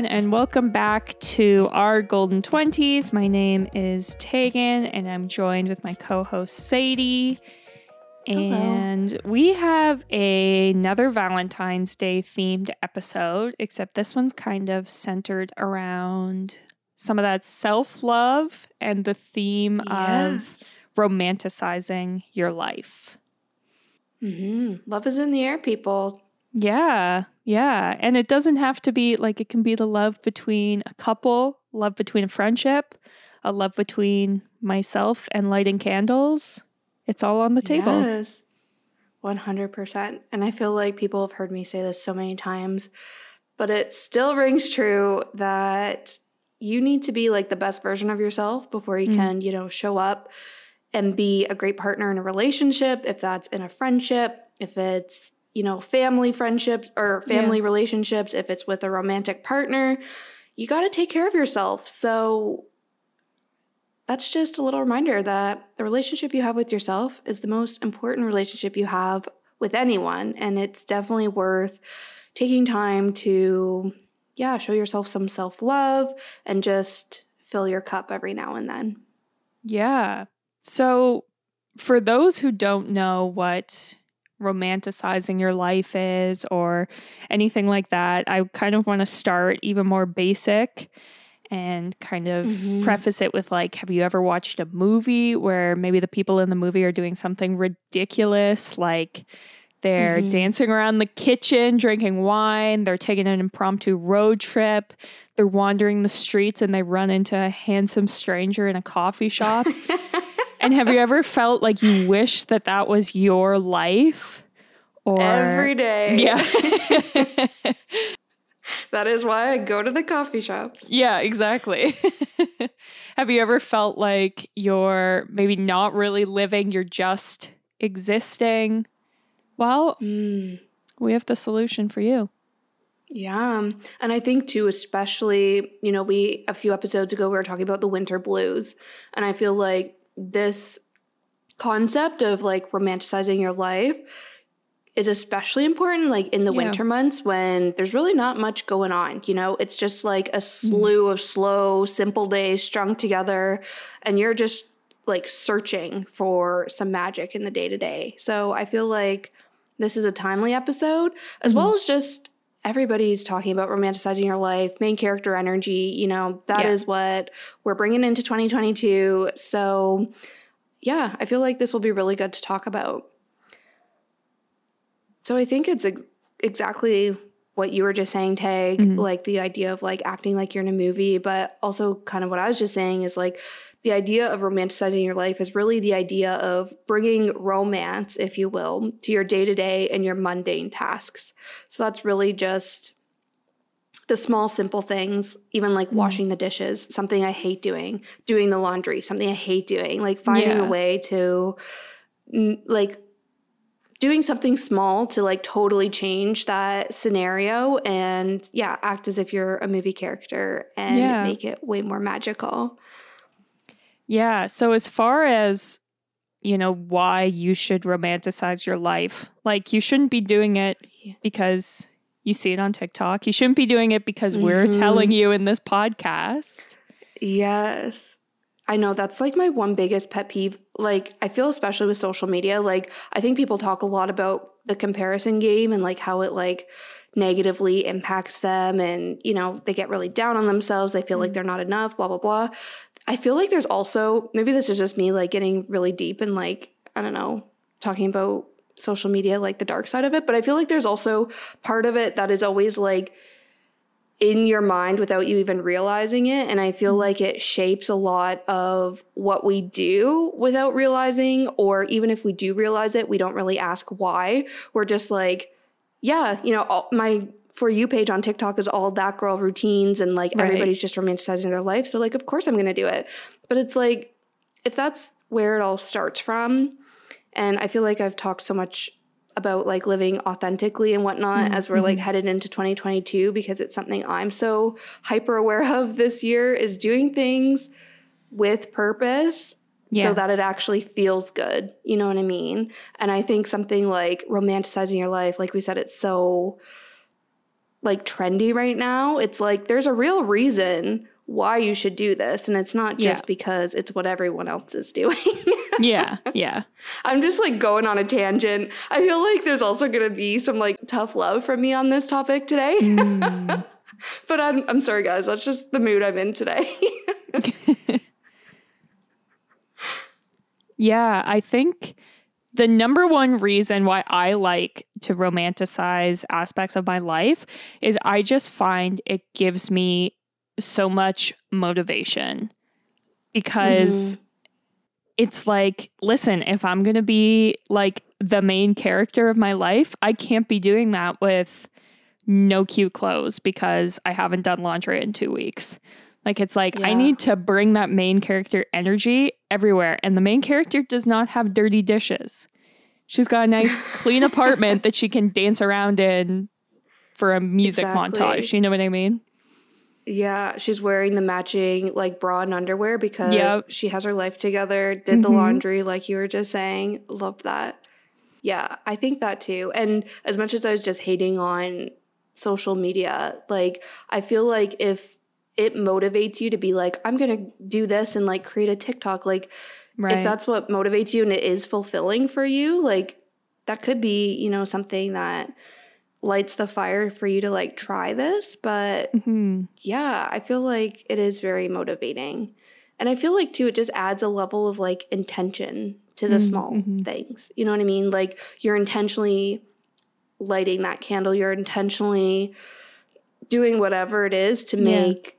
everyone, and welcome back to Our Golden 20s. My name is Tegan, and I'm joined with my co-host Sadie. And hello. We have another Valentine's Day themed episode, except this one's kind of centered around some of that self-love and the theme of romanticizing your life. Mm-hmm. Love is in the air, people. Yeah, yeah. And it doesn't have to be like, it can be the love between a couple, love between a friendship, a love between myself and lighting candles. It's all on the table. Yes, 100%. And I feel like people have heard me say this so many times, but it still rings true that you need to be like the best version of yourself before you can, you know, show up and be a great partner in a relationship, if that's in a friendship, if it's, you know, family friendships or family relationships, if it's with a romantic partner. You got to take care of yourself. So that's just a little reminder that the relationship you have with yourself is the most important relationship you have with anyone. And it's definitely worth taking time to, yeah, show yourself some self-love and just fill your cup every now and then. Yeah. So for those who don't know what romanticizing your life is or anything like that, I kind of want to start even more basic and kind of preface it with, like, have you ever watched a movie where maybe the people in the movie are doing something ridiculous? Like, they're dancing around the kitchen, drinking wine, they're taking an impromptu road trip, they're wandering the streets, and they run into a handsome stranger in a coffee shop. And have you ever felt like you wish that that was your life? Or every day. Yeah. That is why I go to the coffee shops. Yeah, exactly. Have you ever felt like you're maybe not really living, you're just existing? Well, we have the solution for you. Yeah. And I think too, especially, you know, a few episodes ago, we were talking about the winter blues. And I feel like this concept of like romanticizing your life is especially important like in the winter months when there's really not much going on, you know? It's just like a slew of slow, simple days strung together, and you're just like searching for some magic in the day-to-day. So I feel like this is a timely episode, as well as just everybody's talking about romanticizing your life, main character energy, you know, that is what we're bringing into 2022. So yeah, I feel like this will be really good to talk about. So I think it's exactly what you were just saying, Tag, like the idea of like acting like you're in a movie, but also kind of what I was just saying is like the idea of romanticizing your life is really the idea of bringing romance, if you will, to your day-to-day and your mundane tasks. So that's really just the small, simple things, even like washing the dishes, something I hate doing, doing the laundry, something I hate doing, like finding a way to like doing something small to like totally change that scenario and act as if you're a movie character and make it way more magical. Yeah. So as far as, you know, why you should romanticize your life, like you shouldn't be doing it because you see it on TikTok. You shouldn't be doing it because we're telling you in this podcast. Yes. I know that's like my one biggest pet peeve. Like I feel especially with social media, like I think people talk a lot about the comparison game and like how it like negatively impacts them and, you know, they get really down on themselves. They feel like they're not enough, blah, blah, blah. I feel like there's also, maybe this is just me like getting really deep and like, I don't know, talking about social media, like the dark side of it. But I feel like there's also part of it that is always like in your mind without you even realizing it. And I feel like it shapes a lot of what we do without realizing, or even if we do realize it, we don't really ask why. We're just like, yeah, you know, my For You page on TikTok is all that girl routines and like everybody's just romanticizing their life. So like, of course I'm going to do it. But it's like, if that's where it all starts from, and I feel like I've talked so much about like living authentically and whatnot as we're like headed into 2022, because it's something I'm so hyper aware of this year is doing things with purpose so that it actually feels good. You know what I mean? And I think something like romanticizing your life, like we said, it's so like trendy right now. It's like there's a real reason why you should do this, and it's not just because it's what everyone else is doing. Yeah. I'm just like going on a tangent. I feel like there's also going to be some like tough love from me on this topic today. But I'm sorry, guys. That's just the mood I'm in today. Yeah, I think the number one reason why I like to romanticize aspects of my life is I just find it gives me so much motivation, because it's like, listen, if I'm going to be like the main character of my life, I can't be doing that with no cute clothes because I haven't done laundry in 2 weeks. Like, it's like, I need to bring that main character energy everywhere. And the main character does not have dirty dishes. She's got a nice clean apartment that she can dance around in for a music montage. You know what I mean? Yeah, she's wearing the matching like bra and underwear because she has her life together, did the laundry like you were just saying. Love that. Yeah, I think that too. And as much as I was just hating on social media, like I feel like if it motivates you to be like, I'm going to do this and like create a TikTok, like if that's what motivates you and it is fulfilling for you, like that could be, you know, something that lights the fire for you to like try this. But yeah, I feel like it is very motivating. And I feel like too, it just adds a level of like intention to the small things. You know what I mean? Like you're intentionally lighting that candle. You're intentionally doing whatever it is to make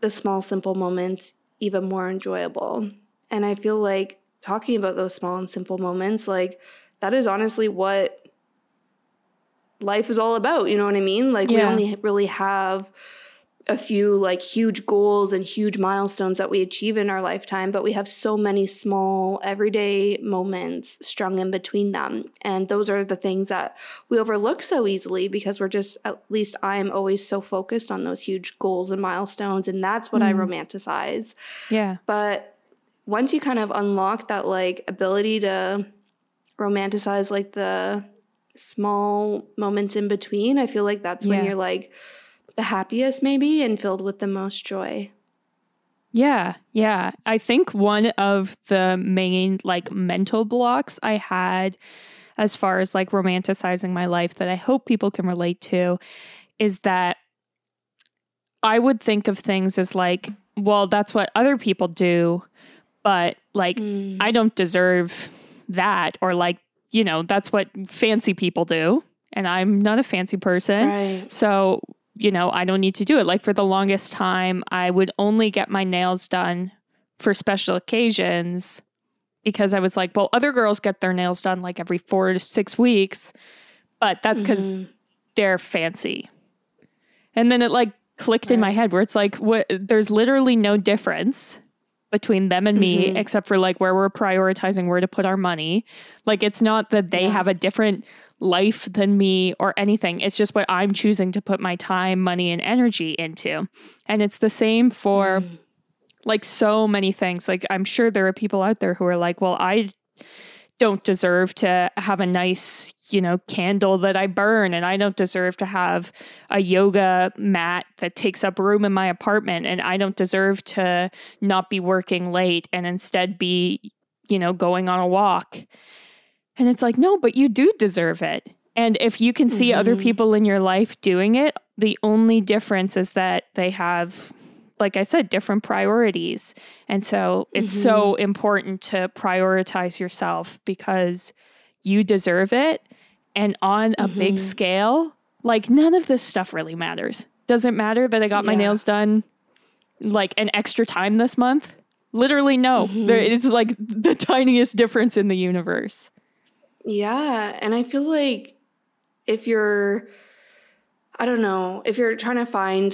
the small, simple moments even more enjoyable. And I feel like talking about those small and simple moments, like that is honestly what life is all about, you know what I mean? Like we only really have a few like huge goals and huge milestones that we achieve in our lifetime, but we have so many small everyday moments strung in between them. And those are the things that we overlook so easily because we're just, at least I'm always so focused on those huge goals and milestones. And that's what I romanticize. Yeah. But once you kind of unlock that like ability to romanticize like the small moments in between, I feel like that's when you're like the happiest maybe and filled with the most joy. Yeah. I think one of the main like mental blocks I had as far as like romanticizing my life that I hope people can relate to is that I would think of things as like, well, that's what other people do, but like I don't deserve that, or like, you know, that's what fancy people do. And I'm not a fancy person. Right. So, you know, I don't need to do it. Like for the longest time, I would only get my nails done for special occasions because I was like, well, other girls get their nails done like every 4 to 6 weeks, but that's because they're fancy. And then it like clicked in my head where it's like, what, there's literally no difference between them and me, except for like where we're prioritizing where to put our money. Like it's not that they have a different life than me or anything. It's just what I'm choosing to put my time, money, and energy into. And it's the same for like so many things. Like I'm sure there are people out there who are like, well, I don't deserve to have a nice, you know, candle that I burn, and I don't deserve to have a yoga mat that takes up room in my apartment, and I don't deserve to not be working late and instead be, you know, going on a walk. And it's like, no, but you do deserve it. And if you can see other people in your life doing it, the only difference is that they have, like I said, different priorities. And so it's so important to prioritize yourself because you deserve it. And on a big scale, like none of this stuff really matters. Doesn't matter that I got my nails done like an extra time this month. Literally, no. It's like the tiniest difference in the universe. Yeah. And I feel like if you're, I don't know, if you're trying to find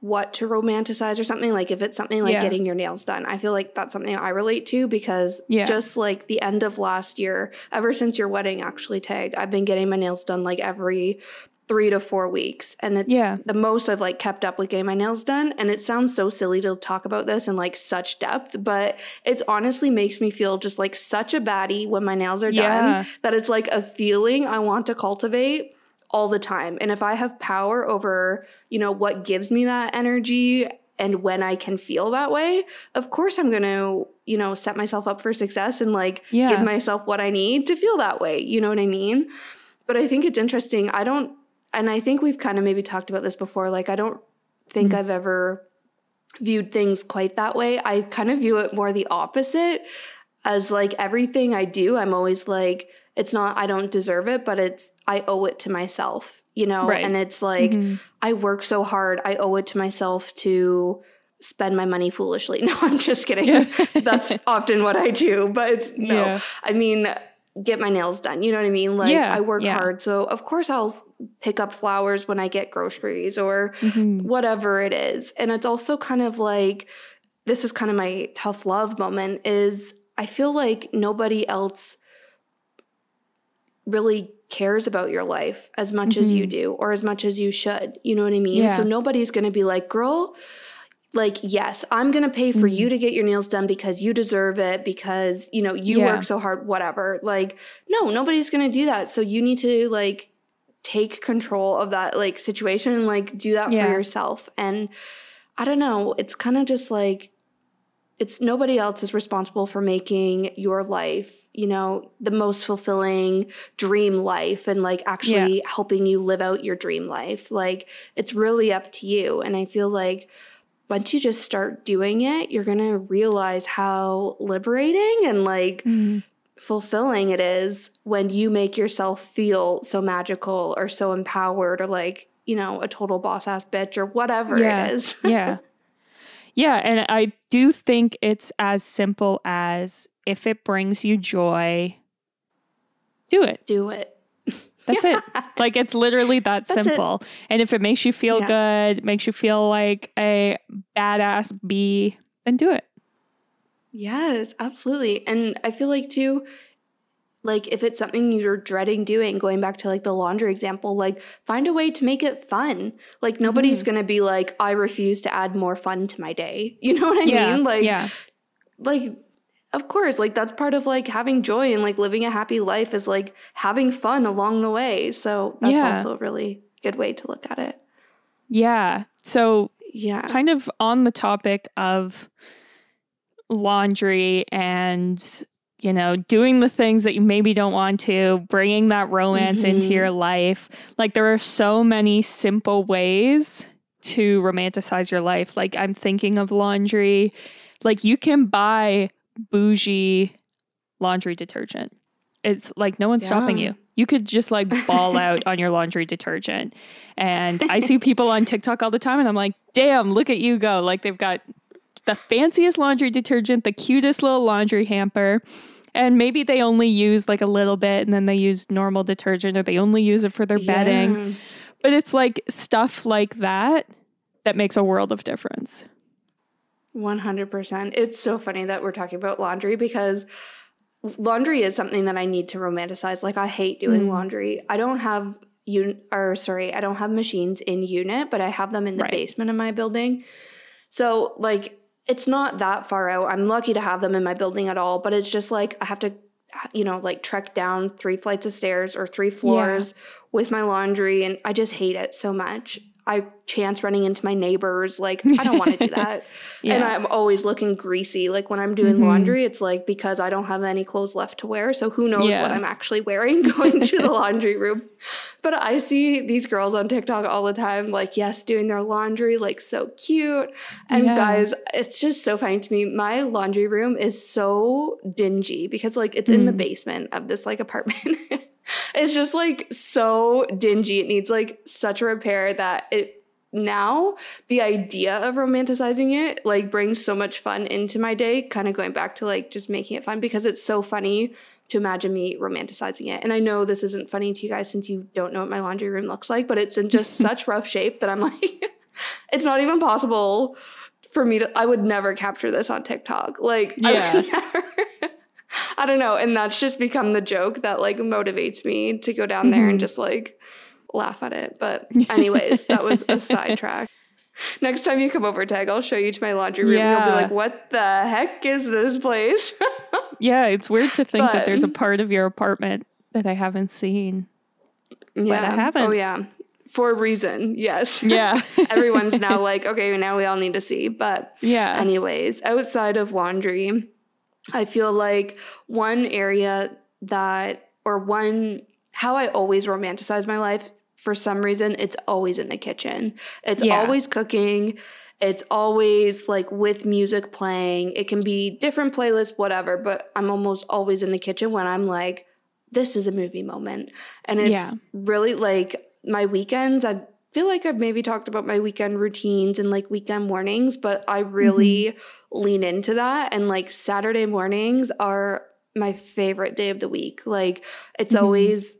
what to romanticize or something, like if it's something like getting your nails done, I feel like that's something I relate to because just like the end of last year, ever since your wedding actually, Tag, I've been getting my nails done like every 3 to 4 weeks. And it's the most I've like kept up with getting my nails done. And it sounds so silly to talk about this in like such depth, but it honestly makes me feel just like such a baddie when my nails are done that it's like a feeling I want to cultivate all the time. And if I have power over, you know, what gives me that energy and when I can feel that way, of course I'm going to, you know, set myself up for success and like give myself what I need to feel that way. You know what I mean? But I think it's interesting. I don't, and I think we've kind of maybe talked about this before. Like, I don't think I've ever viewed things quite that way. I kind of view it more the opposite, as like everything I do, I'm always like, it's not, I don't deserve it, but it's, I owe it to myself, you know? Right. And it's like, I work so hard. I owe it to myself to spend my money foolishly. No, I'm just kidding. Yeah. That's often what I do, but it's, no, I mean, get my nails done. You know what I mean? Like I work hard. So of course I'll pick up flowers when I get groceries or whatever it is. And it's also kind of like, this is kind of my tough love moment, is I feel like nobody else really cares about your life as much as you do, or as much as you should. You know what I mean? Yeah. So nobody's going to be like, girl, like, yes, I'm going to pay for you to get your nails done because you deserve it, because, you know, you work so hard, whatever. Like, no, nobody's going to do that. So you need to like take control of that like situation and like do that for yourself. And I don't know, it's kind of just like, it's nobody else is responsible for making your life, you know, the most fulfilling dream life and like actually helping you live out your dream life. Like, it's really up to you. And I feel like once you just start doing it, you're going to realize how liberating and like fulfilling it is when you make yourself feel so magical or so empowered or like, you know, a total boss ass bitch or whatever it is. Yeah, and I do think it's as simple as if it brings you joy, do it. Do it. That's it. Like, it's literally that simple. It. And if it makes you feel good, makes you feel like a badass bee, then do it. Yes, absolutely. And I feel like too, like if it's something you're dreading doing, going back to like the laundry example, like find a way to make it fun. Like nobody's going to be like, I refuse to add more fun to my day. You know what I mean? Like, like, of course, like that's part of like having joy and like living a happy life is like having fun along the way. So that's also a really good way to look at it. Yeah. So kind of on the topic of laundry and, you know, doing the things that you maybe don't want to, bringing that romance into your life. Like there are so many simple ways to romanticize your life. Like I'm thinking of laundry. Like you can buy bougie laundry detergent. It's like no one's stopping you. You could just like ball out on your laundry detergent. And I see people on TikTok all the time and I'm like, damn, look at you go. Like they've got the fanciest laundry detergent, the cutest little laundry hamper. And maybe they only use like a little bit and then they use normal detergent, or they only use it for their bedding. But it's like stuff like that that makes a world of difference. 100%. It's so funny that we're talking about laundry because laundry is something that I need to romanticize. Like I hate doing laundry. I don't have I don't have machines in unit, but I have them in the basement of my building. So like it's not that far out. I'm lucky to have them in my building at all, but it's just like I have to, you know, like trek down 3 flights of stairs or 3 floors with my laundry, and I just hate it so much. I chance running into my neighbors. Like I don't want to do that. And I'm always looking greasy. Like when I'm doing laundry, it's like because I don't have any clothes left to wear. So who knows what I'm actually wearing going to the laundry room. But I see these girls on TikTok all the time, like, doing their laundry, like so cute. And guys, it's just so funny to me. My laundry room is so dingy because like it's in the basement of this like apartment. It's just like so dingy. It needs like such a repair that it now the idea of romanticizing it like brings so much fun into my day, kind of going back to like just making it fun because it's so funny to imagine me romanticizing it. And I know this isn't funny to you guys since you don't know what my laundry room looks like, but it's in just such rough shape that I'm like, it's not even possible for me to, I would never capture this on TikTok. Like I would never. I don't know. And that's just become the joke that like motivates me to go down there and just like laugh at it. But anyways, that was a sidetrack. Next time you come over, Tag, I'll show you to my laundry room. Yeah. You'll be like, what the heck is this place? It's weird to think that there's a part of your apartment that I haven't seen. Yeah. But I haven't. Oh, yeah. For a reason. Yes. Yeah. Everyone's now like, okay, now we all need to see. But yeah. Anyways, outside of laundry, I feel like one area that, or one, how I always romanticize my life, for some reason, it's always in the kitchen. It's always cooking. It's always like with music playing. It can be different playlists, whatever, but I'm almost always in the kitchen when I'm like, this is a movie moment. And it's really like my weekends. I feel like I've maybe talked about my weekend routines and like weekend mornings, but I really lean into that. And like Saturday mornings are my favorite day of the week. Like it's always,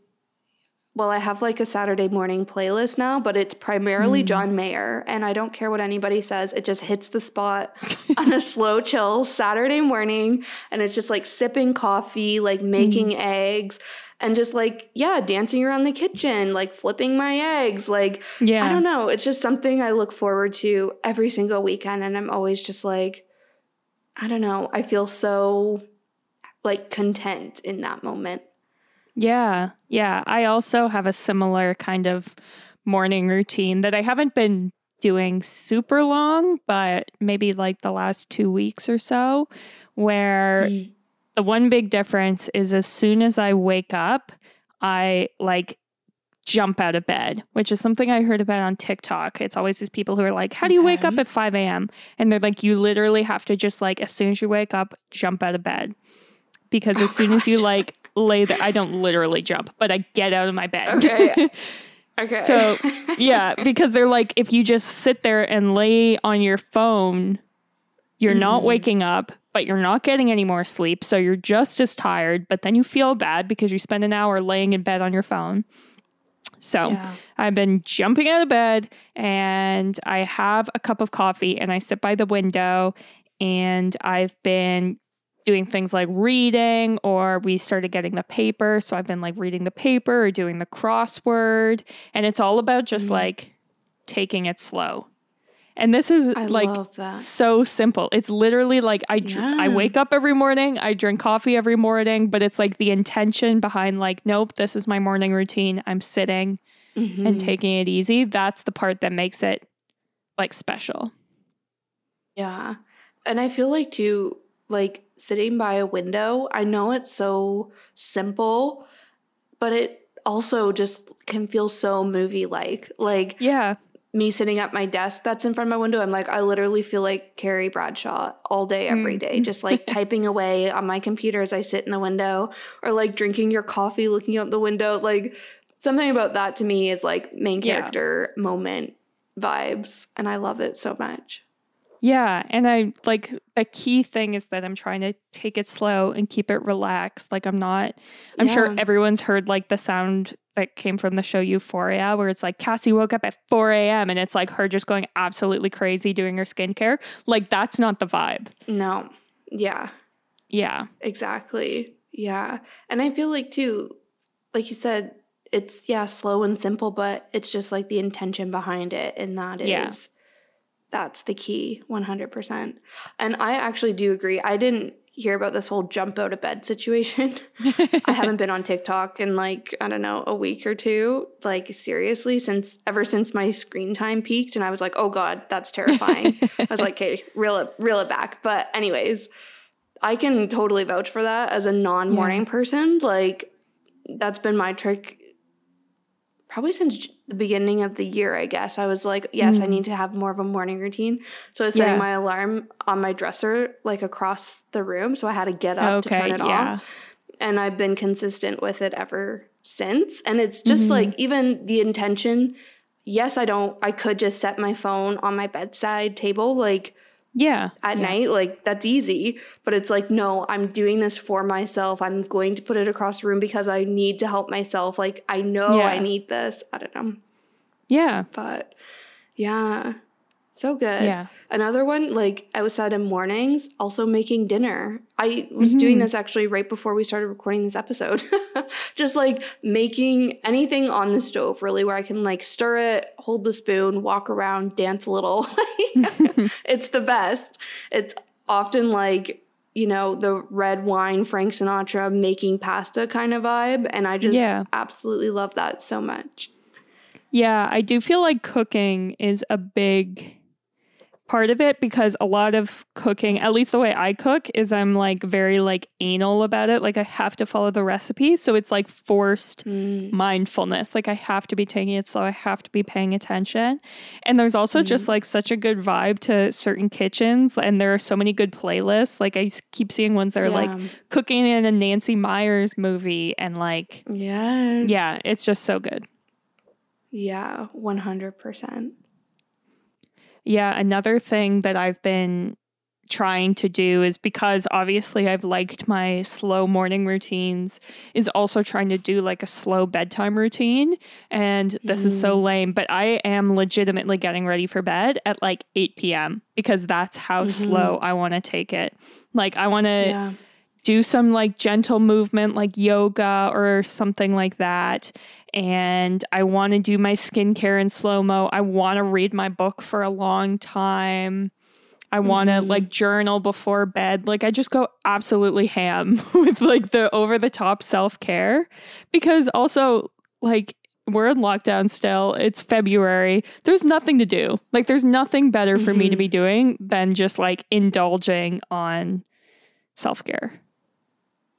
well, I have like a Saturday morning playlist now, but it's primarily John Mayer, and I don't care what anybody says. It just hits the spot on a slow chill Saturday morning, and it's just like sipping coffee, like making eggs, and just like, yeah, dancing around the kitchen, like flipping my eggs. Like, I don't know. It's just something I look forward to every single weekend, and I'm always just like, I don't know. I feel so like content in that moment. Yeah. Yeah. I also have a similar kind of morning routine that I haven't been doing super long, but maybe like the last 2 weeks or so, where the one big difference is as soon as I wake up, I like jump out of bed, which is something I heard about on TikTok. It's always these people who are like, how do you wake up at 5 a.m.? And they're like, you literally have to just like, as soon as you wake up, jump out of bed. Because as soon as you like... lay there. I don't literally jump, but I get out of my bed. Okay. Okay. So yeah, because they're like, if you just sit there and lay on your phone, you're not waking up, but you're not getting any more sleep. So you're just as tired, but then you feel bad because you spend an hour laying in bed on your phone. So I've been jumping out of bed, and I have a cup of coffee, and I sit by the window, and I've been doing things like reading, or we started getting the paper. So I've been like reading the paper or doing the crossword. And it's all about just like taking it slow. And this is like so simple. It's literally like I wake up every morning, I drink coffee every morning, but it's like the intention behind like, nope, this is my morning routine. I'm sitting and taking it easy. That's the part that makes it like special. Yeah. And I feel like too, like sitting by a window, I know it's so simple, but it also just can feel so movie-like. Like me sitting at my desk that's in front of my window, I'm like, I literally feel like Carrie Bradshaw all day, every day, just like typing away on my computer as I sit in the window, or like drinking your coffee, looking out the window. Like something about that to me is like main character moment vibes, and I love it so much. Yeah. And I like a key thing is that I'm trying to take it slow and keep it relaxed. Like I'm sure everyone's heard like the sound that came from the show Euphoria, where it's like Cassie woke up at 4 a.m. and it's like her just going absolutely crazy doing her skincare. Like that's not the vibe. No. Yeah. Yeah. Exactly. Yeah. And I feel like too, like you said, it's slow and simple, but it's just like the intention behind it. And that is that's the key, 100%. And I actually do agree. I didn't hear about this whole jump out of bed situation. I haven't been on TikTok in like, I don't know, a week or two. Like seriously, ever since my screen time peaked, and I was like, oh God, that's terrifying. I was like, okay, reel it back. But anyways, I can totally vouch for that as a non-morning person. Like that's been my trick probably since the beginning of the year, I guess. I was like, yes, I need to have more of a morning routine. So I was setting my alarm on my dresser, like across the room. So I had to get up to turn it on. And I've been consistent with it ever since. And it's just like, even the intention, yes, I could just set my phone on my bedside table, like at night, like that's easy, but it's like, no, I'm doing this for myself. I'm going to put it across the room because I need to help myself. Like I know I need this. I don't know. Yeah. But yeah, so good. Yeah. Another one, like outside of mornings, also making dinner. I was doing this actually right before we started recording this episode, just like making anything on the stove really, where I can like stir it, hold the spoon, walk around, dance a little. It's the best. It's often like you know, the red wine, Frank Sinatra making pasta kind of vibe. And I just absolutely love that so much. Yeah, I do feel like cooking is a big part of it, because a lot of cooking, at least the way I cook, is I'm like very like anal about it. Like I have to follow the recipe. So it's like forced mindfulness. Like I have to be taking it slow. I have to be paying attention. And there's also just like such a good vibe to certain kitchens. And there are so many good playlists. Like I keep seeing ones that are like cooking in a Nancy Myers movie and like, yeah, it's just so good. Yeah, 100%. Yeah, another thing that I've been trying to do is, because obviously I've liked my slow morning routines, is also trying to do like a slow bedtime routine. And this is so lame, but I am legitimately getting ready for bed at like 8 p.m. because that's how slow I want to take it. Like I want to do some like gentle movement, like yoga or something like that. And I want to do my skincare in slow-mo. I want to read my book for a long time. I want to like journal before bed. Like I just go absolutely ham with like the over-the-top self-care, because also like we're in lockdown still. It's February. There's nothing to do. Like there's nothing better for me to be doing than just like indulging on self-care.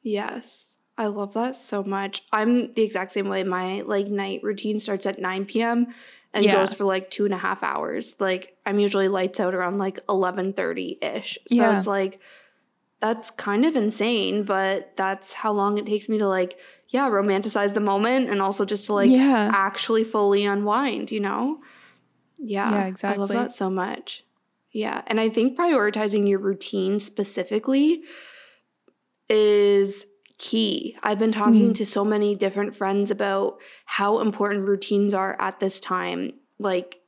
Yes. I love that so much. I'm the exact same way. My like night routine starts at 9 p.m. and goes for like 2.5 hours. Like I'm usually lights out around like 11:30-ish. So it's like, that's kind of insane, but that's how long it takes me to like, romanticize the moment and also just to like actually fully unwind, you know? Yeah, exactly. I love that so much. Yeah. And I think prioritizing your routine specifically is key. I've been talking to so many different friends about how important routines are at this time, like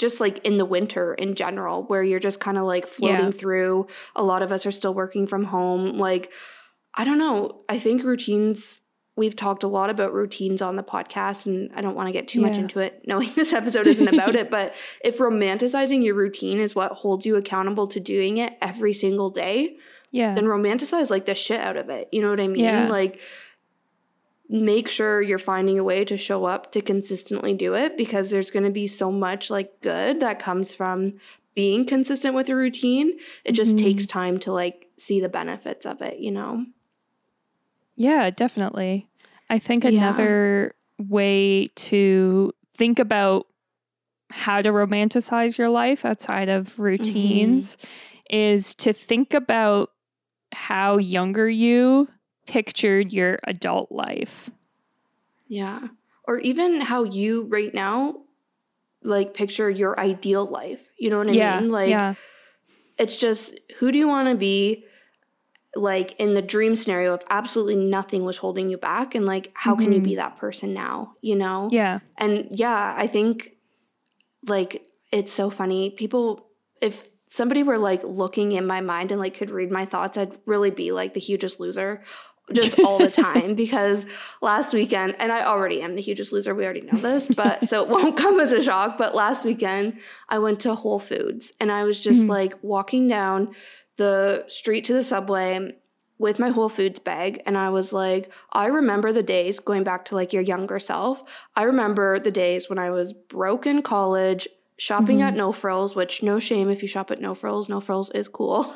just like in the winter in general, where you're just kind of like floating through. A lot of us are still working from home. Like, I don't know. I think routines, we've talked a lot about routines on the podcast, and I don't want to get too much into it, knowing this episode isn't about it, but if romanticizing your routine is what holds you accountable to doing it every single day, then romanticize like the shit out of it. You know what I mean? Like make sure you're finding a way to show up to consistently do it, because there's going to be so much like good that comes from being consistent with a routine. It just takes time to like see the benefits of it, you know? Yeah, definitely. I think another way to think about how to romanticize your life outside of routines is to think about how younger you pictured your adult life. Yeah. Or even how you right now, like, picture your ideal life. You know what I mean? Like, it's just, who do you want to be, like, in the dream scenario if absolutely nothing was holding you back? And, like, how can you be that person now, you know? Yeah. And, yeah, I think, like, it's so funny. People, if somebody were like looking in my mind and like could read my thoughts, I'd really be like the hugest loser just all the time, because last weekend, and I already am the hugest loser, we already know this, but so it won't come as a shock. But last weekend I went to Whole Foods and I was just like walking down the street to the subway with my Whole Foods bag. And I was like, I remember the days, going back to like your younger self. I remember the days when I was broke in college, shopping at No Frills, which no shame if you shop at No Frills. No Frills is cool.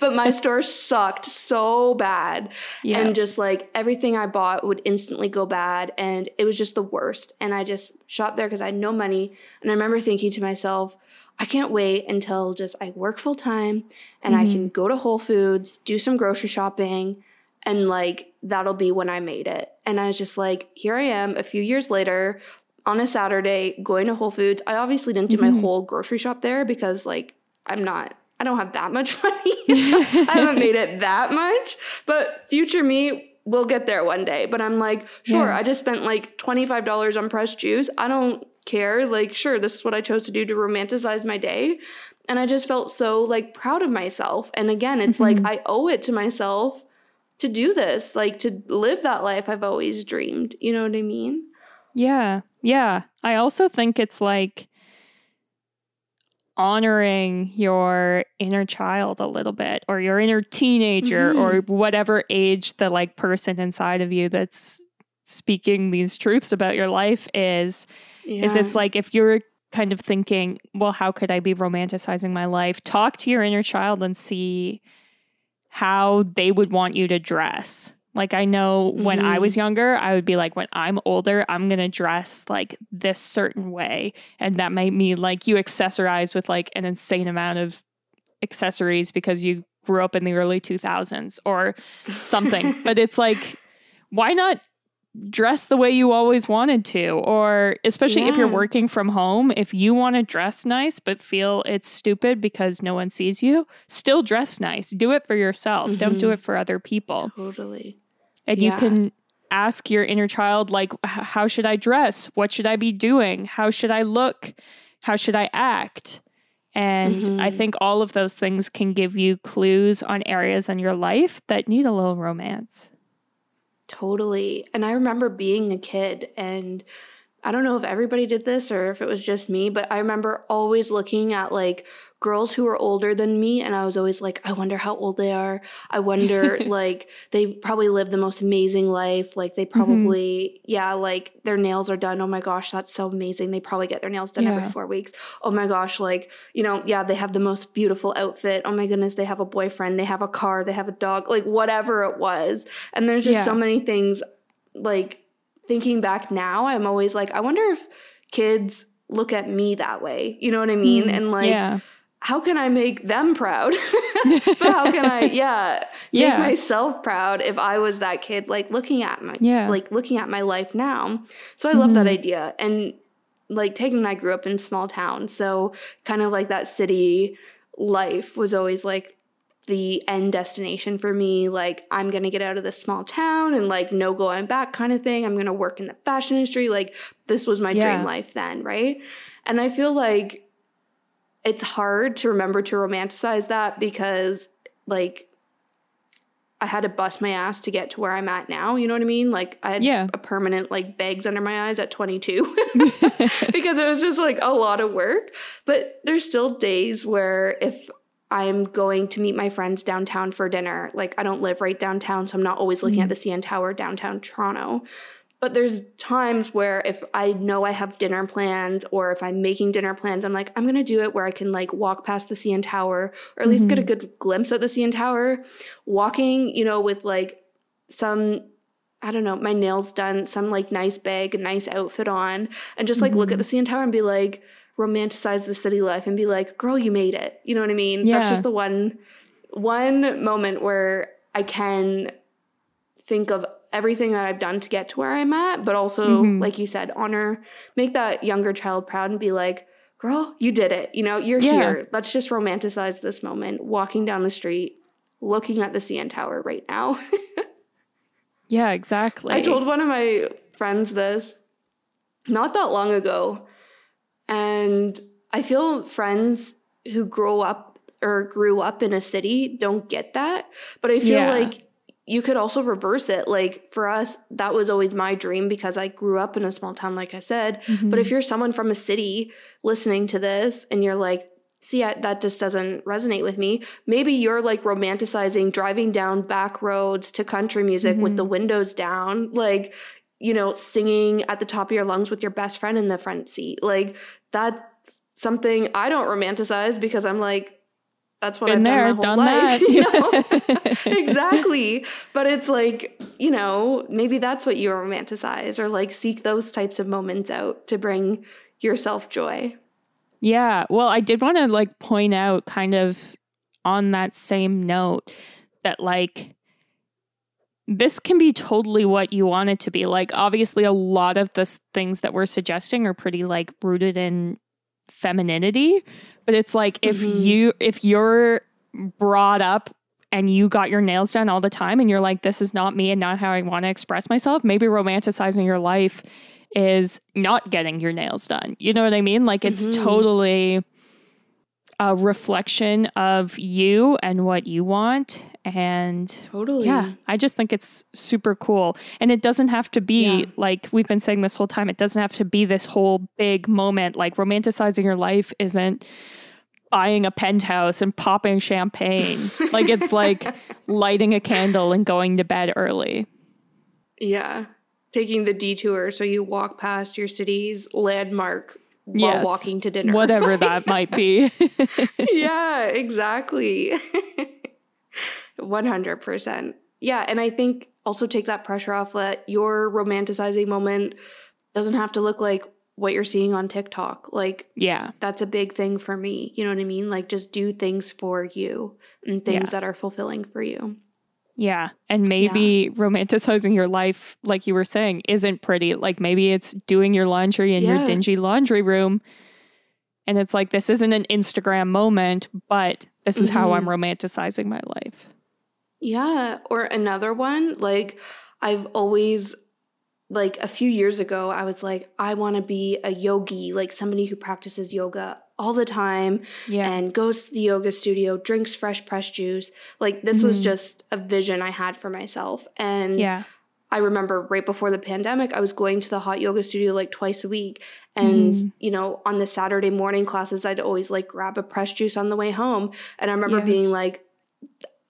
But my store sucked so bad. Yeah. And just like everything I bought would instantly go bad. And it was just the worst. And I just shopped there because I had no money. And I remember thinking to myself, I can't wait until just I work full time and I can go to Whole Foods, do some grocery shopping, and like that'll be when I made it. And I was just like, here I am a few years later, on a Saturday, going to Whole Foods. I obviously didn't do my whole grocery shop there because, like, I don't have that much money. I haven't made it that much. But future me will get there one day. But I'm like, sure, I just spent, like, $25 on pressed juice. I don't care. Like, sure, this is what I chose to do to romanticize my day. And I just felt so, like, proud of myself. And, again, it's like I owe it to myself to do this, like, to live that life I've always dreamed. You know what I mean? Yeah. I also think it's like honoring your inner child a little bit, or your inner teenager, or whatever age the like person inside of you that's speaking these truths about your life is. Yeah. Is it's like, if you're kind of thinking, well, how could I be romanticizing my life? Talk to your inner child and see how they would want you to dress. Like, I know when I was younger, I would be like, when I'm older, I'm going to dress like this certain way. And that made me like, you accessorize with like an insane amount of accessories because you grew up in the early 2000s or something. But it's like, why not dress the way you always wanted to? Or especially if you're working from home, if you want to dress nice but feel it's stupid because no one sees you, still dress nice. Do it for yourself. Don't do it for other people. Totally. And you can ask your inner child, like, how should I dress? What should I be doing? How should I look? How should I act? And I think all of those things can give you clues on areas in your life that need a little romance. Totally. And I remember being a kid, and I don't know if everybody did this or if it was just me, but I remember always looking at like girls who were older than me, and I was always like, I wonder how old they are. I wonder like, they probably live the most amazing life. Like, they probably, like, their nails are done. Oh my gosh, that's so amazing. They probably get their nails done every 4 weeks. Oh my gosh, like, you know, they have the most beautiful outfit. Oh my goodness, they have a boyfriend, they have a car, they have a dog, like whatever it was. And there's just so many things. Like, thinking back now, I'm always like, I wonder if kids look at me that way. You know what I mean? And like, how can I make them proud? But how can I, make myself proud if I was that kid, like looking at my, like looking at my life now. So I love that idea. And like, Tegan and I grew up in small town, so kind of like that city life was always like the end destination for me. Like, I'm going to get out of this small town and like no going back kind of thing. I'm going to work in the fashion industry. Like, this was my dream life then. Right. And I feel like it's hard to remember to romanticize that, because like, I had to bust my ass to get to where I'm at now. You know what I mean? Like, I had a permanent like bags under my eyes at 22 because it was just like a lot of work. But there's still days where if I'm going to meet my friends downtown for dinner, like, I don't live right downtown, so I'm not always looking at the CN Tower downtown Toronto. But there's times where if I know I have dinner plans, or if I'm making dinner plans, I'm like, I'm going to do it where I can like walk past the CN Tower, or at least get a good glimpse at the CN Tower, walking, you know, with like some, I don't know, my nails done, some like nice bag, nice outfit on, and just like look at the CN Tower and be like, romanticize the city life and be like, girl, you made it. You know what I mean? That's just the one moment where I can think of everything that I've done to get to where I'm at, but also, like you said, honor, make that younger child proud and be like, girl, you did it. You know, you're here. Let's just romanticize this moment, walking down the street, looking at the CN Tower right now. Yeah, exactly. I told one of my friends this not that long ago. And I feel friends who grew up in a city don't get that. But I feel like you could also reverse it. Like, for us, that was always my dream because I grew up in a small town, like I said. But if you're someone from a city listening to this and you're like, see, that just doesn't resonate with me. Maybe you're like romanticizing driving down back roads to country music with the windows down. Like, you know, singing at the top of your lungs with your best friend in the front seat. Like, that's something I don't romanticize because I'm like, that's what I've done my whole life. That. You know? Exactly. But it's like, you know, maybe that's what you romanticize, or like seek those types of moments out to bring yourself joy. Yeah. Well, I did want to like point out, kind of on that same note, that like, this can be totally what you want it to be. Like, obviously, a lot of the things that we're suggesting are pretty like rooted in femininity, but it's like, if you're brought up and you got your nails done all the time and you're like, this is not me and not how I want to express myself, maybe romanticizing your life is not getting your nails done. You know what I mean? Like, it's totally a reflection of you and what you want. And totally, yeah, I just think it's super cool. And it doesn't have to be like we've been saying this whole time. It doesn't have to be this whole big moment. Like, romanticizing your life isn't buying a penthouse and popping champagne. Like, it's like lighting a candle and going to bed early. Yeah. Taking the detour so you walk past your city's landmark while walking to dinner. Whatever that might be. Yeah, exactly. 100%. Yeah, and I think also take that pressure off that your romanticizing moment doesn't have to look like what you're seeing on TikTok. Like, yeah, that's a big thing for me. You know what I mean? Like, just do things for you and things that are fulfilling for you. Yeah. And maybe romanticizing your life, like you were saying, isn't pretty. Like, maybe it's doing your laundry in your dingy laundry room. And it's like, this isn't an Instagram moment, but this is how I'm romanticizing my life. Yeah. Or another one, like, I've always... Like, a few years ago, I was like, I want to be a yogi, like somebody who practices yoga all the time and goes to the yoga studio, drinks fresh press juice. Like, this was just a vision I had for myself. And I remember right before the pandemic, I was going to the hot yoga studio like twice a week. And, you know, on the Saturday morning classes, I'd always like grab a press juice on the way home. And I remember being like,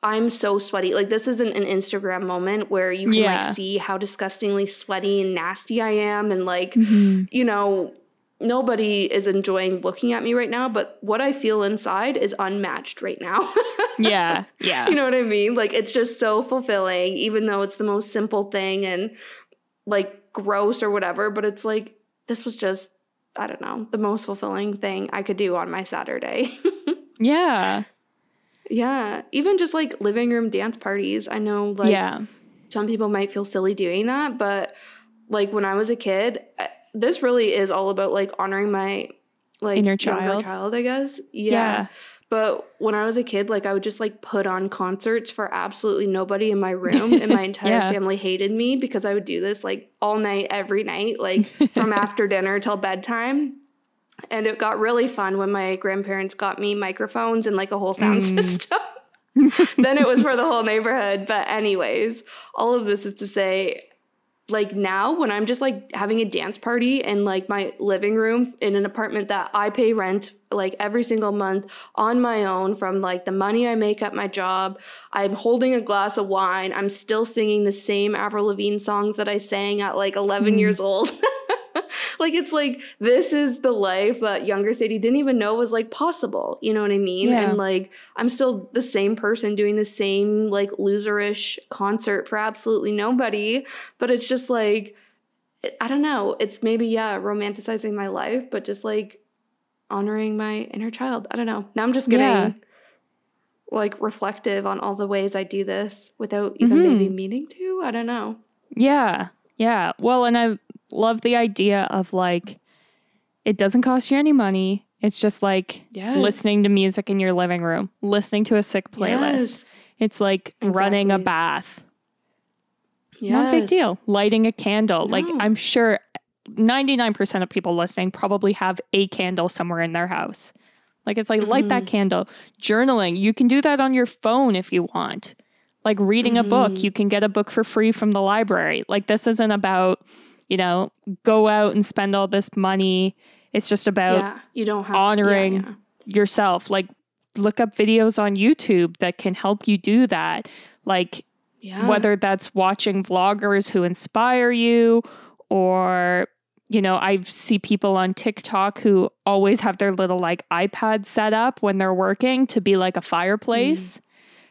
I'm so sweaty. Like, this isn't an Instagram moment where you can, like, see how disgustingly sweaty and nasty I am. And, like, you know, nobody is enjoying looking at me right now. But what I feel inside is unmatched right now. Yeah, yeah. You know what I mean? Like, it's just so fulfilling, even though it's the most simple thing and, like, gross or whatever. But it's, like, this was just, I don't know, the most fulfilling thing I could do on my Saturday. Yeah. Yeah, even just like living room dance parties. I know, like, some people might feel silly doing that, but like when I was a kid, this really is all about like honoring my like inner child, I guess. Yeah. But when I was a kid, like I would just like put on concerts for absolutely nobody in my room, and my entire family hated me because I would do this like all night, every night, like from after dinner till bedtime. And it got really fun when my grandparents got me microphones and like a whole sound system. Then it was for the whole neighborhood. But anyways, all of this is to say, like now when I'm just like having a dance party in like my living room in an apartment that I pay rent like every single month on my own from like the money I make at my job, I'm holding a glass of wine. I'm still singing the same Avril Lavigne songs that I sang at like 11 years old. Like, it's like, this is the life that younger Sadie didn't even know was, like, possible. You know what I mean? Yeah. And, like, I'm still the same person doing the same, like, loserish concert for absolutely nobody. But it's just, like, I don't know. It's maybe, romanticizing my life, but just, like, honoring my inner child. I don't know. Now I'm just getting, like, reflective on all the ways I do this without even maybe meaning to. I don't know. Yeah. Yeah. Well, and I love the idea of like, it doesn't cost you any money. It's just like listening to music in your living room, listening to a sick playlist. Yes. It's like running a bath. Not a big deal. Lighting a candle. No. Like, I'm sure 99% of people listening probably have a candle somewhere in their house. Like, it's like, light that candle. Journaling. You can do that on your phone if you want. Like, reading a book. You can get a book for free from the library. Like, this isn't about... You know, go out and spend all this money. It's just about you don't have, honoring yourself. Like, look up videos on YouTube that can help you do that. Like, whether that's watching vloggers who inspire you or, you know, I see people on TikTok who always have their little like iPad set up when they're working to be like a fireplace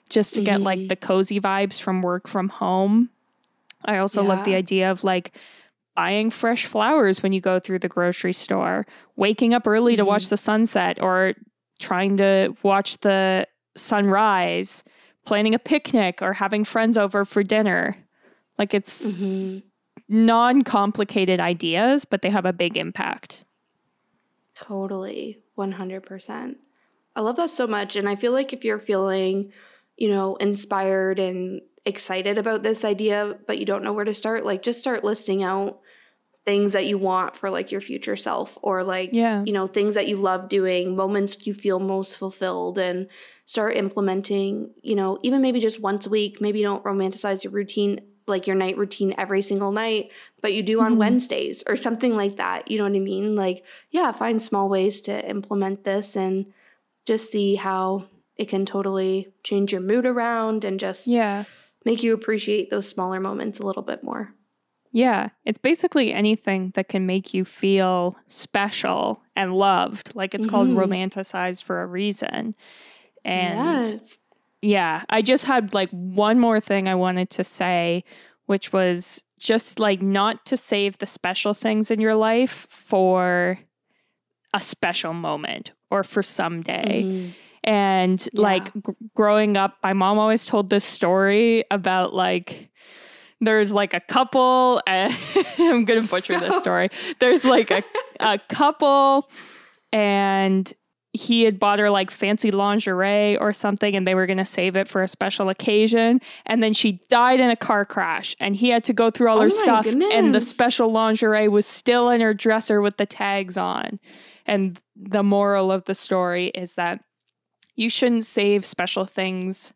just to get like the cozy vibes from work from home. I also love the idea of like, buying fresh flowers when you go through the grocery store, waking up early to watch the sunset or trying to watch the sunrise, planning a picnic or having friends over for dinner. Like, it's non-complicated ideas, but they have a big impact. Totally. 100%. I love that so much. And I feel like if you're feeling, you know, inspired and excited about this idea, but you don't know where to start, like, just start listing out things that you want for like your future self or like, you know, things that you love doing, moments you feel most fulfilled, and start implementing, you know, even maybe just once a week. Maybe you don't romanticize your routine, like your night routine every single night, but you do on Wednesdays or something like that. You know what I mean? Like, find small ways to implement this and just see how it can totally change your mood around and just make you appreciate those smaller moments a little bit more. Yeah, it's basically anything that can make you feel special and loved. Like, it's called romanticized for a reason. And yeah, I just had like one more thing I wanted to say, which was just like not to save the special things in your life for a special moment or for someday. And like growing up, my mom always told this story about like, there's like a couple, I'm going to butcher this story. There's like a couple, and he had bought her like fancy lingerie or something, and they were going to save it for a special occasion. And then she died in a car crash, and he had to go through all her stuff. Goodness. And the special lingerie was still in her dresser with the tags on. And the moral of the story is that you shouldn't save special things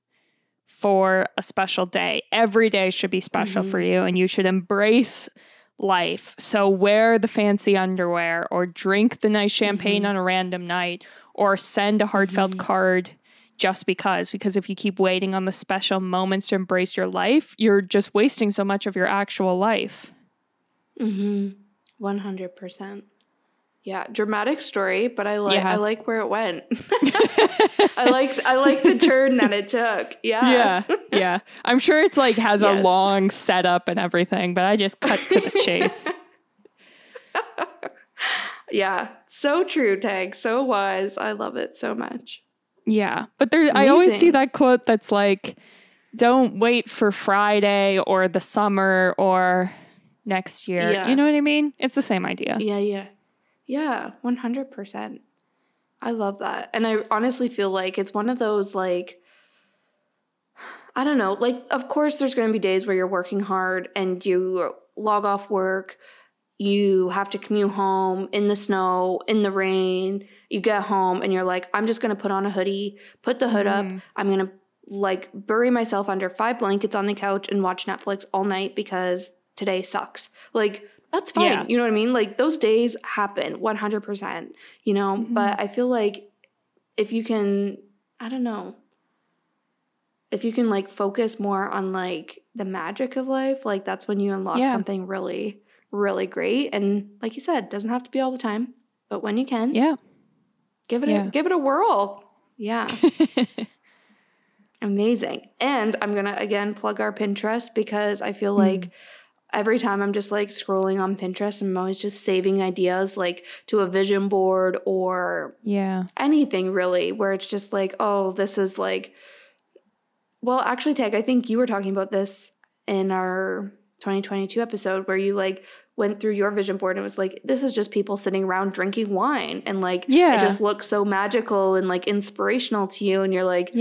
for a special day. Every day should be special for you, and you should embrace life. So wear the fancy underwear, or drink the nice champagne on a random night, or send a heartfelt card just because if you keep waiting on the special moments to embrace your life, you're just wasting so much of your actual life. 100%. Yeah, dramatic story, but I like where it went. I like the turn that it took. Yeah. I'm sure it's like has a long setup and everything, but I just cut to the chase. Yeah, so true, Tag. So wise. I love it so much. Yeah, but there, amazing. I always see that quote that's like, "Don't wait for Friday or the summer or next year." Yeah. You know what I mean? It's the same idea. Yeah. Yeah, 100%. I love that. And I honestly feel like it's one of those, like, I don't know, like, of course there's going to be days where you're working hard and you log off work, you have to commute home in the snow, in the rain, you get home and you're like, I'm just going to put on a hoodie, put the hood up, I'm going to, like, bury myself under 5 blankets on the couch and watch Netflix all night because today sucks. Like, that's fine. Yeah. You know what I mean? Like, those days happen 100%, you know, but I feel like if you can, I don't know, if you can like focus more on like the magic of life, like that's when you unlock something really, really great. And like you said, it doesn't have to be all the time, but when you can, give it a whirl. Yeah. Amazing. And I'm going to again plug our Pinterest because I feel like every time I'm just like scrolling on Pinterest, I'm always just saving ideas like to a vision board or anything really where it's just like, oh, this is like, well, actually, Tag, I think you were talking about this in our 2022 episode where you like went through your vision board and was like, this is just people sitting around drinking wine. And like, it just looks so magical and like inspirational to you. And you're like,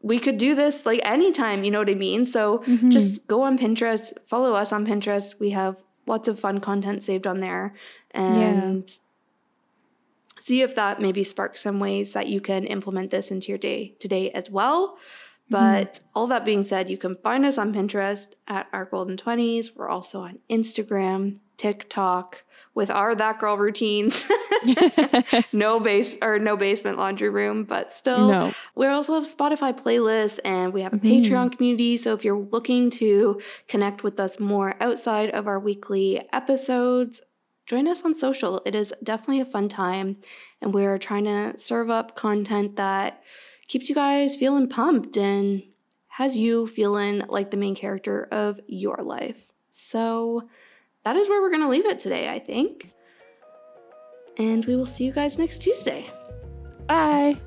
we could do this like anytime, you know what I mean? So just go on Pinterest, follow us on Pinterest. We have lots of fun content saved on there and see if that maybe sparks some ways that you can implement this into your day today as well. But all that being said, you can find us on Pinterest at Our Golden 20s. We're also on Instagram, TikTok with our That Girl routines. No basement laundry room, but still. No. We also have Spotify playlists and we have a Patreon community. So if you're looking to connect with us more outside of our weekly episodes, join us on social. It is definitely a fun time. And we're trying to serve up content that keeps you guys feeling pumped and has you feeling like the main character of your life. So that is where we're going to leave it today, I think. And we will see you guys next Tuesday. Bye.